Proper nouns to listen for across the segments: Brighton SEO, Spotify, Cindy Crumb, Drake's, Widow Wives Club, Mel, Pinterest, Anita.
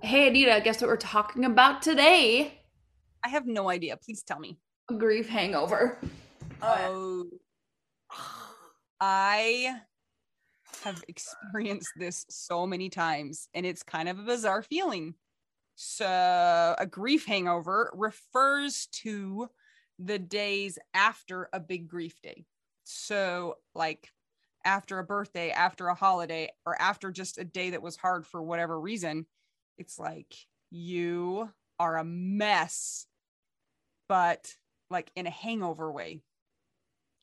Hey, Anita, guess what we're talking about today? I have no idea. Please tell me. A grief hangover. Oh. I have experienced this so many times, and it's kind of a bizarre feeling. So a grief hangover refers to the days after a big grief day. So like after a birthday, after a holiday, or after just a day that was hard for whatever reason. It's like you are a mess, but like in a hangover way,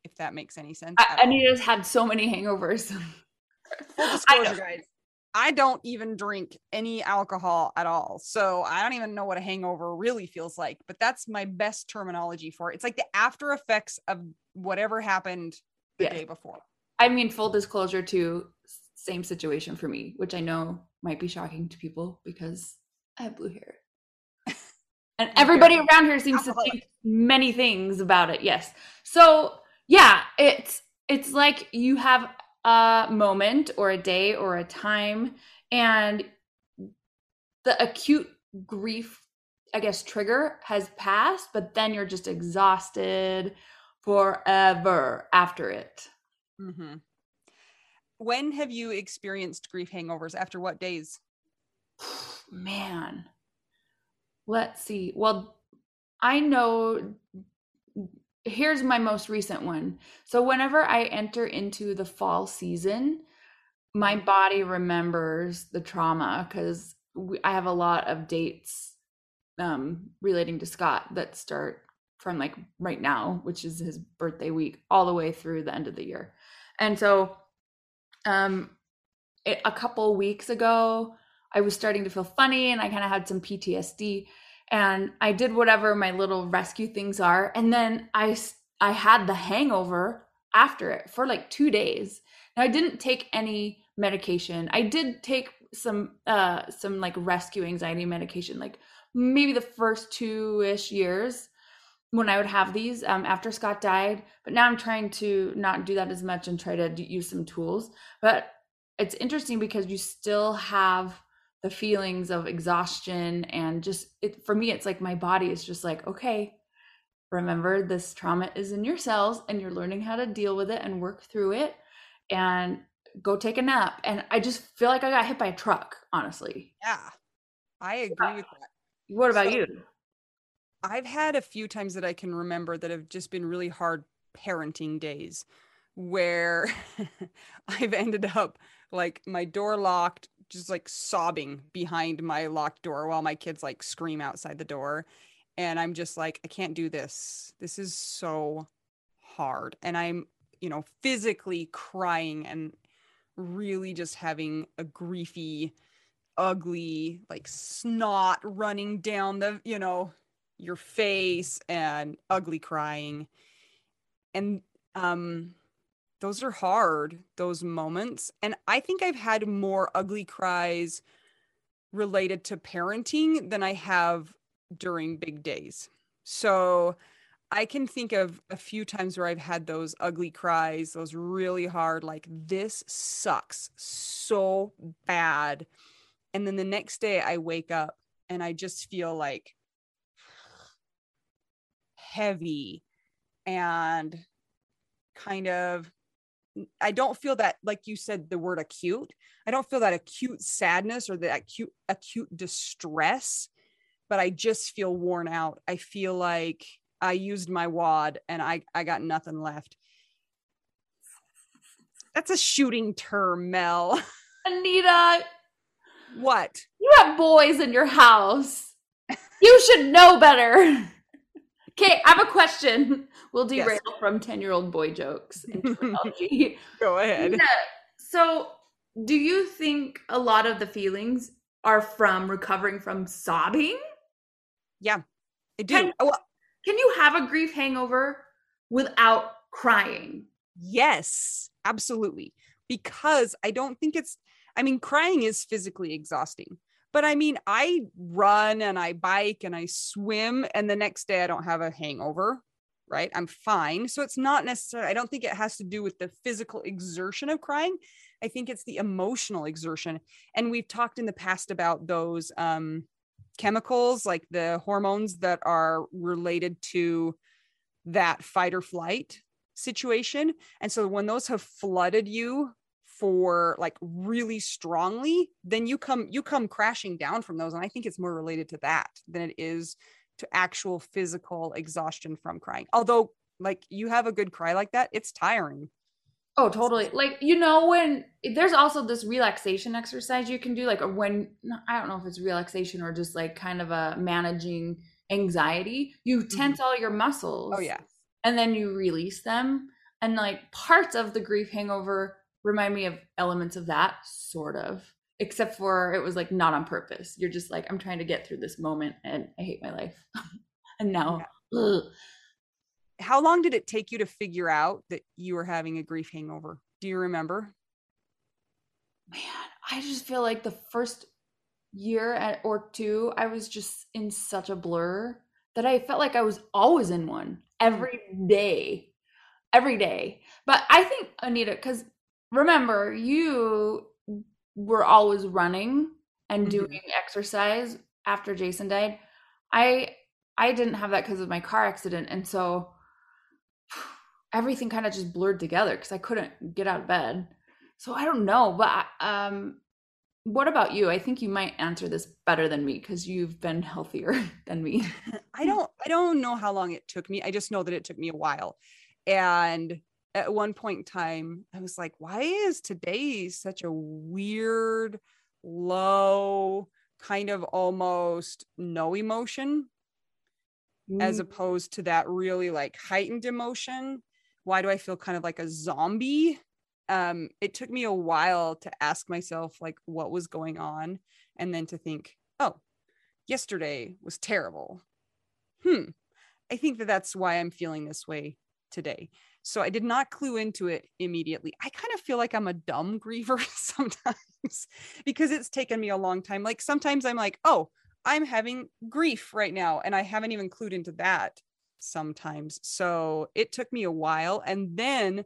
if that makes any sense. Anita's had so many hangovers. Full disclosure, guys. I don't even drink any alcohol at all. So I don't even know what a hangover really feels like, but that's my best terminology for it. It's like the after effects of whatever happened the day before. I mean, full disclosure too, same situation for me, which I know might be shocking to people because I have blue hair. And everybody around here seems to think many things about it. Yes. So yeah, it's like you have a moment or a day or a time, and the acute grief, I guess, trigger has passed, but then you're just exhausted forever after it. Mm-hmm. When have you experienced grief hangovers? After what days? Man, let's see. Well, I know, here's my most recent one. So whenever I enter into the fall season, my body remembers the trauma, because I have a lot of dates relating to Scott that start from like right now, which is his birthday week, all the way through the end of the year. And so a couple weeks ago, I was starting to feel funny and I kind of had some PTSD, and I did whatever my little rescue things are. And then I had the hangover after it for like 2 days. Now, I didn't take any medication. I did take some like rescue anxiety medication, like maybe the first 2-ish years when I would have these after Scott died. But now I'm trying to not do that as much and try to use some tools. But it's interesting because you still have the feelings of exhaustion, and just it, for me, it's like my body is just like, okay, remember this trauma is in your cells and you're learning how to deal with it and work through it and go take a nap. And I just feel like I got hit by a truck, honestly. Yeah, I agree with that. What about you? I've had a few times that I can remember that have just been really hard parenting days where I've ended up like my door locked, just like sobbing behind my locked door while my kids like scream outside the door. And I'm just like, I can't do this. This is so hard. And I'm, you know, physically crying and really just having a griefy, ugly, like snot running down the, you know, your face and ugly crying. And, those are hard, those moments. And I think I've had more ugly cries related to parenting than I have during big days. So I can think of a few times where I've had those ugly cries, those really hard, like, this sucks so bad. And then the next day I wake up and I just feel like heavy and kind of, I don't feel that, like you said, the word acute. I don't feel that acute sadness or that acute distress, but I just feel worn out. I feel like I used my wad and I got nothing left. That's a shooting term, Mel. Anita. What? You have boys in your house. You should know better. Okay, I have a question. We'll derail from 10-year-old boy jokes and terminology. Go ahead. Yeah. So do you think a lot of the feelings are from recovering from sobbing? Yeah, I do. Can you have a grief hangover without crying? Yes, absolutely. Because I don't think it's, I mean, crying is physically exhausting. But I mean, I run and I bike and I swim and the next day I don't have a hangover, right? I'm fine. So it's not necessarily, I don't think it has to do with the physical exertion of crying. I think it's the emotional exertion. And we've talked in the past about those chemicals, like the hormones that are related to that fight or flight situation. And so when those have flooded you for like really strongly, then you come crashing down from those. And I think it's more related to that than it is to actual physical exhaustion from crying. Although, like, you have a good cry like that, it's tiring. Oh, totally. Like, you know, when there's also this relaxation exercise you can do, like, when, I don't know if it's relaxation or just like kind of a managing anxiety, you tense all your muscles. Oh yeah. And then you release them. And like parts of the grief hangover remind me of elements of that, sort of, except for it was like not on purpose. You're just like, I'm trying to get through this moment and I hate my life. And now, yeah. How long did it take you to figure out that you were having a grief hangover? Do you remember? Man, I just feel like the first year or two, I was just in such a blur that I felt like I was always in one every day. But I think, Anita, 'cause remember, you were always running and doing exercise after Jason died. I didn't have that because of my car accident. And so everything kind of just blurred together because I couldn't get out of bed. So I don't know. But what about you? I think you might answer this better than me because you've been healthier than me. I don't know how long it took me. I just know that it took me a while. And at one point in time, I was like, why is today such a weird, low, kind of almost no emotion as opposed to that really like heightened emotion? Why do I feel kind of like a zombie? It took me a while to ask myself like what was going on, and then to think, oh, yesterday was terrible. I think that's why I'm feeling this way today. So I did not clue into it immediately. I kind of feel like I'm a dumb griever sometimes because it's taken me a long time. Like sometimes I'm like, oh, I'm having grief right now. And I haven't even clued into that sometimes. So it took me a while. And then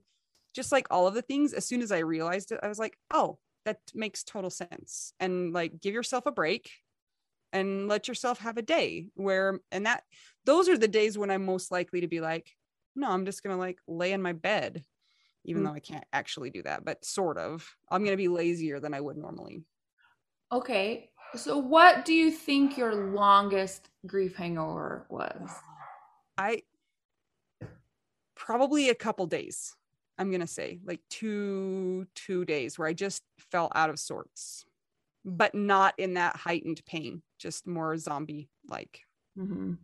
just like all of the things, as soon as I realized it, I was like, oh, that makes total sense. And like, give yourself a break and let yourself have a day where, and that, those are the days when I'm most likely to be like, no, I'm just going to like lay in my bed, even though I can't actually do that, but sort of, I'm going to be lazier than I would normally. Okay. So what do you think your longest grief hangover was? I probably a couple days. I'm going to say like two days where I just fell out of sorts, but not in that heightened pain, just more zombie like. Mm-hmm.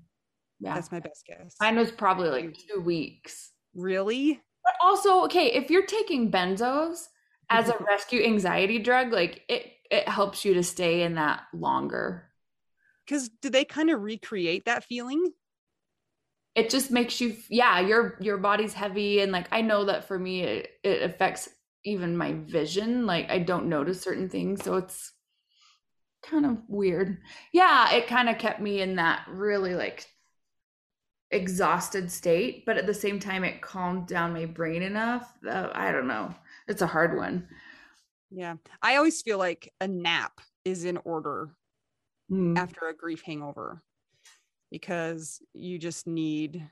Yeah. That's my best guess. Mine was probably like 2 weeks. Really? But also, okay, if you're taking benzos as a rescue anxiety drug, like it helps you to stay in that longer. Because do they kind of recreate that feeling? It just makes you, yeah, your body's heavy. And like, I know that for me, it affects even my vision. Like I don't notice certain things. So it's kind of weird. Yeah. It kind of kept me in that really like exhausted state, but at the same time it calmed down my brain enough. I don't know. It's a hard one. Yeah. I always feel like a nap is in order after a grief hangover, because you just need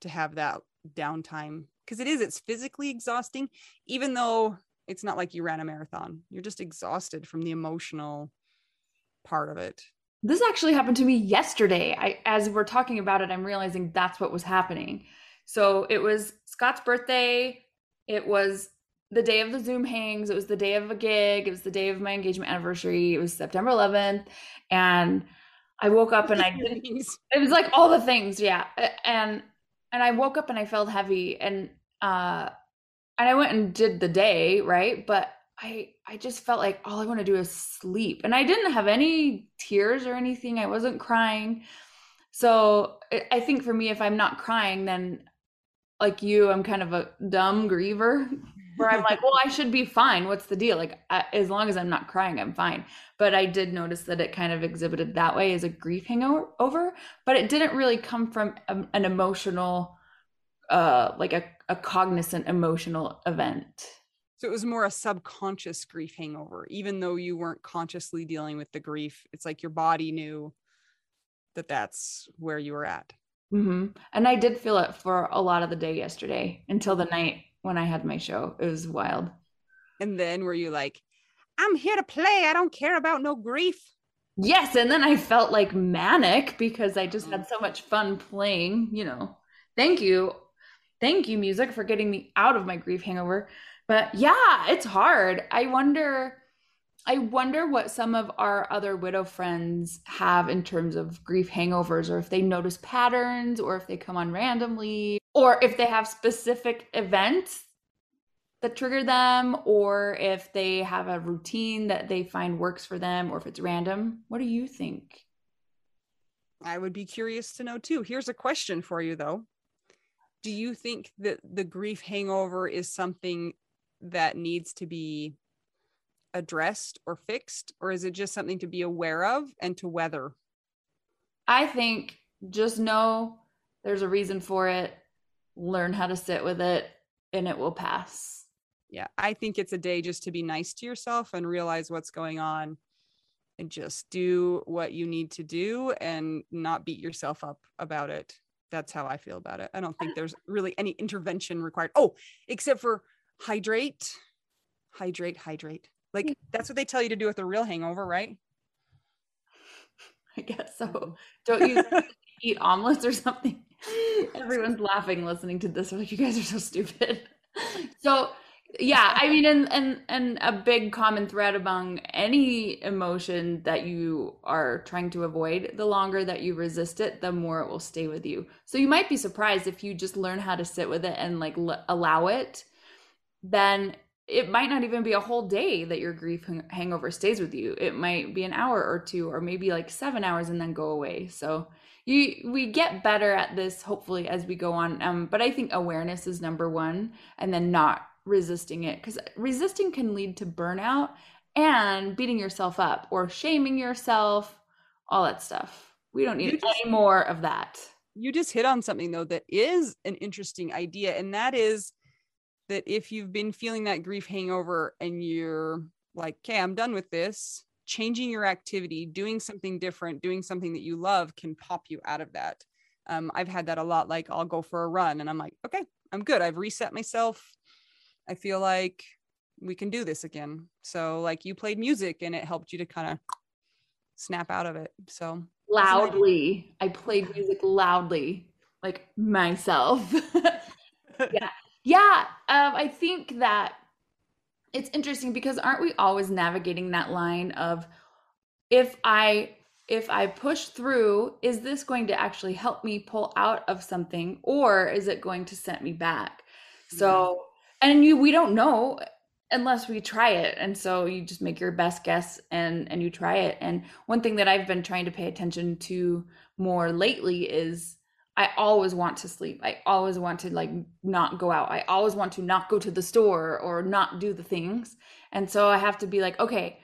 to have that downtime, because it's physically exhausting, even though it's not like you ran a marathon. You're just exhausted from the emotional part of it. This actually happened to me yesterday. As we're talking about it, I'm realizing that's what was happening. So it was Scott's birthday. It was the day of the Zoom hangs. It was the day of a gig. It was the day of my engagement anniversary. It was September 11th. And I woke up and it was like all the things. Yeah. And I woke up and I felt heavy and I went and did the day. Right. But I just felt like all I want to do is sleep, and I didn't have any tears or anything. I wasn't crying. So I think for me, if I'm not crying, then like you, I'm kind of a dumb griever where I'm like, well, I should be fine. What's the deal? Like as long as I'm not crying, I'm fine. But I did notice that it kind of exhibited that way as a grief hangover, but it didn't really come from an emotional, like a cognizant emotional event. So it was more a subconscious grief hangover, even though you weren't consciously dealing with the grief. It's like your body knew that that's where you were at. Mm-hmm. And I did feel it for a lot of the day yesterday until the night when I had my show. It was wild. And then were you like, I'm here to play. I don't care about no grief. Yes. And then I felt like manic because I just had so much fun playing, you know. Thank you. Thank you, music, for getting me out of my grief hangover. But yeah, it's hard. I wonder what some of our other widow friends have in terms of grief hangovers, or if they notice patterns, or if they come on randomly, or if they have specific events that trigger them, or if they have a routine that they find works for them, or if it's random. What do you think? I would be curious to know too. Here's a question for you though. Do you think that the grief hangover is something that needs to be addressed or fixed, or is it just something to be aware of and to weather? I think just know there's a reason for it, learn how to sit with it, and it will pass. Yeah, I think it's a day just to be nice to yourself and realize what's going on and just do what you need to do and not beat yourself up about it. That's how I feel about it. I don't think there's really any intervention required. Oh, except for hydrate. Like that's what they tell you to do with a real hangover, right? I guess so. Don't you eat omelets or something? Everyone's laughing listening to this. Like, you guys are so stupid. So yeah, I mean, and a big common thread among any emotion that you are trying to avoid, the longer that you resist it, the more it will stay with you. So you might be surprised if you just learn how to sit with it and like allow it, then it might not even be a whole day that your grief hangover stays with you. It might be an hour or two, or maybe like 7 hours and then go away. So we get better at this, hopefully, as we go on. But I think awareness is number one, and then not resisting it, because resisting can lead to burnout and beating yourself up or shaming yourself, all that stuff. We don't need any more of that. You just hit on something though that is an interesting idea, and that is that if you've been feeling that grief hangover and you're like, okay, I'm done with this, changing your activity, doing something different, doing something that you love can pop you out of that. I've had that a lot. Like, I'll go for a run and I'm like, okay, I'm good. I've reset myself. I feel like we can do this again. So like, you played music and it helped you to kind of snap out of it. So loudly, I played music loudly, like myself. Yeah. Yeah. I think that it's interesting because aren't we always navigating that line of, if I push through, is this going to actually help me pull out of something, or is it going to set me back? So, and we don't know unless we try it. And so you just make your best guess and you try it. And one thing that I've been trying to pay attention to more lately is I always want to sleep. I always want to like not go out. I always want to not go to the store or not do the things. And so I have to be like, okay,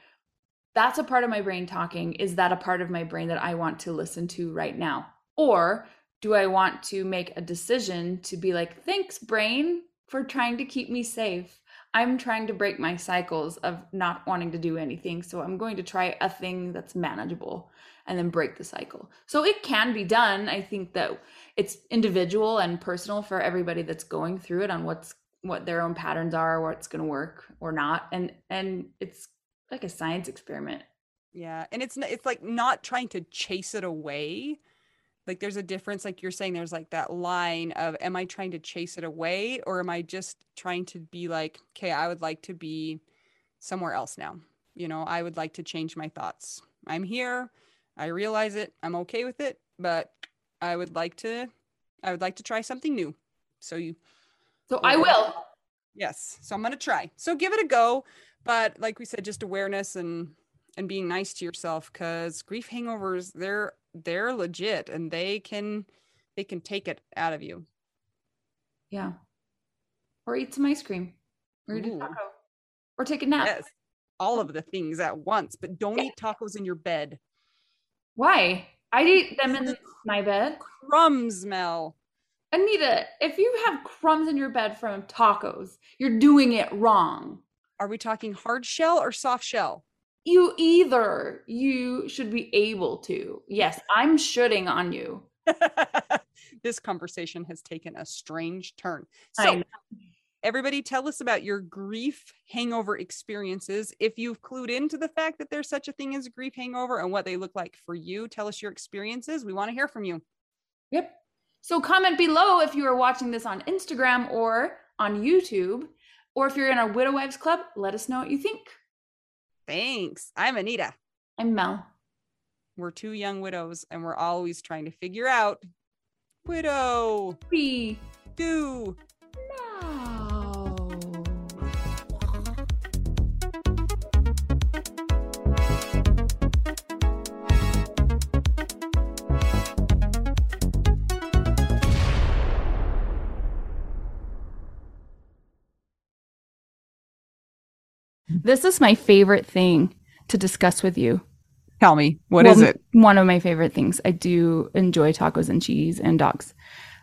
that's a part of my brain talking. Is that a part of my brain that I want to listen to right now? Or do I want to make a decision to be like, thanks brain for trying to keep me safe. I'm trying to break my cycles of not wanting to do anything. So I'm going to try a thing that's manageable and then break the cycle. So it can be done. I think that it's individual and personal for everybody that's going through it on what their own patterns are, what's going to work or not. And it's like a science experiment. Yeah. And it's like not trying to chase it away. Like there's a difference, like you're saying, there's like that line of, am I trying to chase it away? Or am I just trying to be like, okay, I would like to be somewhere else now. You know, I would like to change my thoughts. I'm here. I realize it. I'm okay with it, but I would like to try something new. So I will. Yes. So I'm going to try. So give it a go. But like we said, just awareness and being nice to yourself, because grief hangovers, they're legit and they can take it out of you. Yeah. Or eat some ice cream or eat a taco or take a nap. Yes. All of the things at once, but don't eat tacos in your bed. Why? I eat them in my bed. Crumbs, Mel. Anita, if you have crumbs in your bed from tacos, you're doing it wrong. Are we talking hard shell or soft shell? You should be able to. Yes, I'm shitting on you. This conversation has taken a strange turn. So everybody, tell us about your grief hangover experiences. If you've clued into the fact that there's such a thing as a grief hangover and what they look like for you, tell us your experiences. We want to hear from you. Yep. So comment below if you are watching this on Instagram or on YouTube, or if you're in our Widow Wives Club, let us know what you think. Thanks. I'm Anita. I'm Mel. We're two young widows and we're always trying to figure out widow. We do. No. This is my favorite thing to discuss with you. Tell me, what is it? One of my favorite things. I do enjoy tacos and cheese and dogs.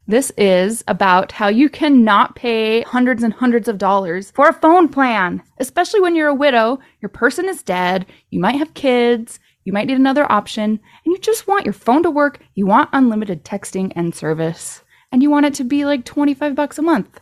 This is about how you cannot pay hundreds and hundreds of dollars for a phone plan, especially when you're a widow, your person is dead, you might have kids, you might need another option, and you just want your phone to work, you want unlimited texting and service, and you want it to be like $25 a month.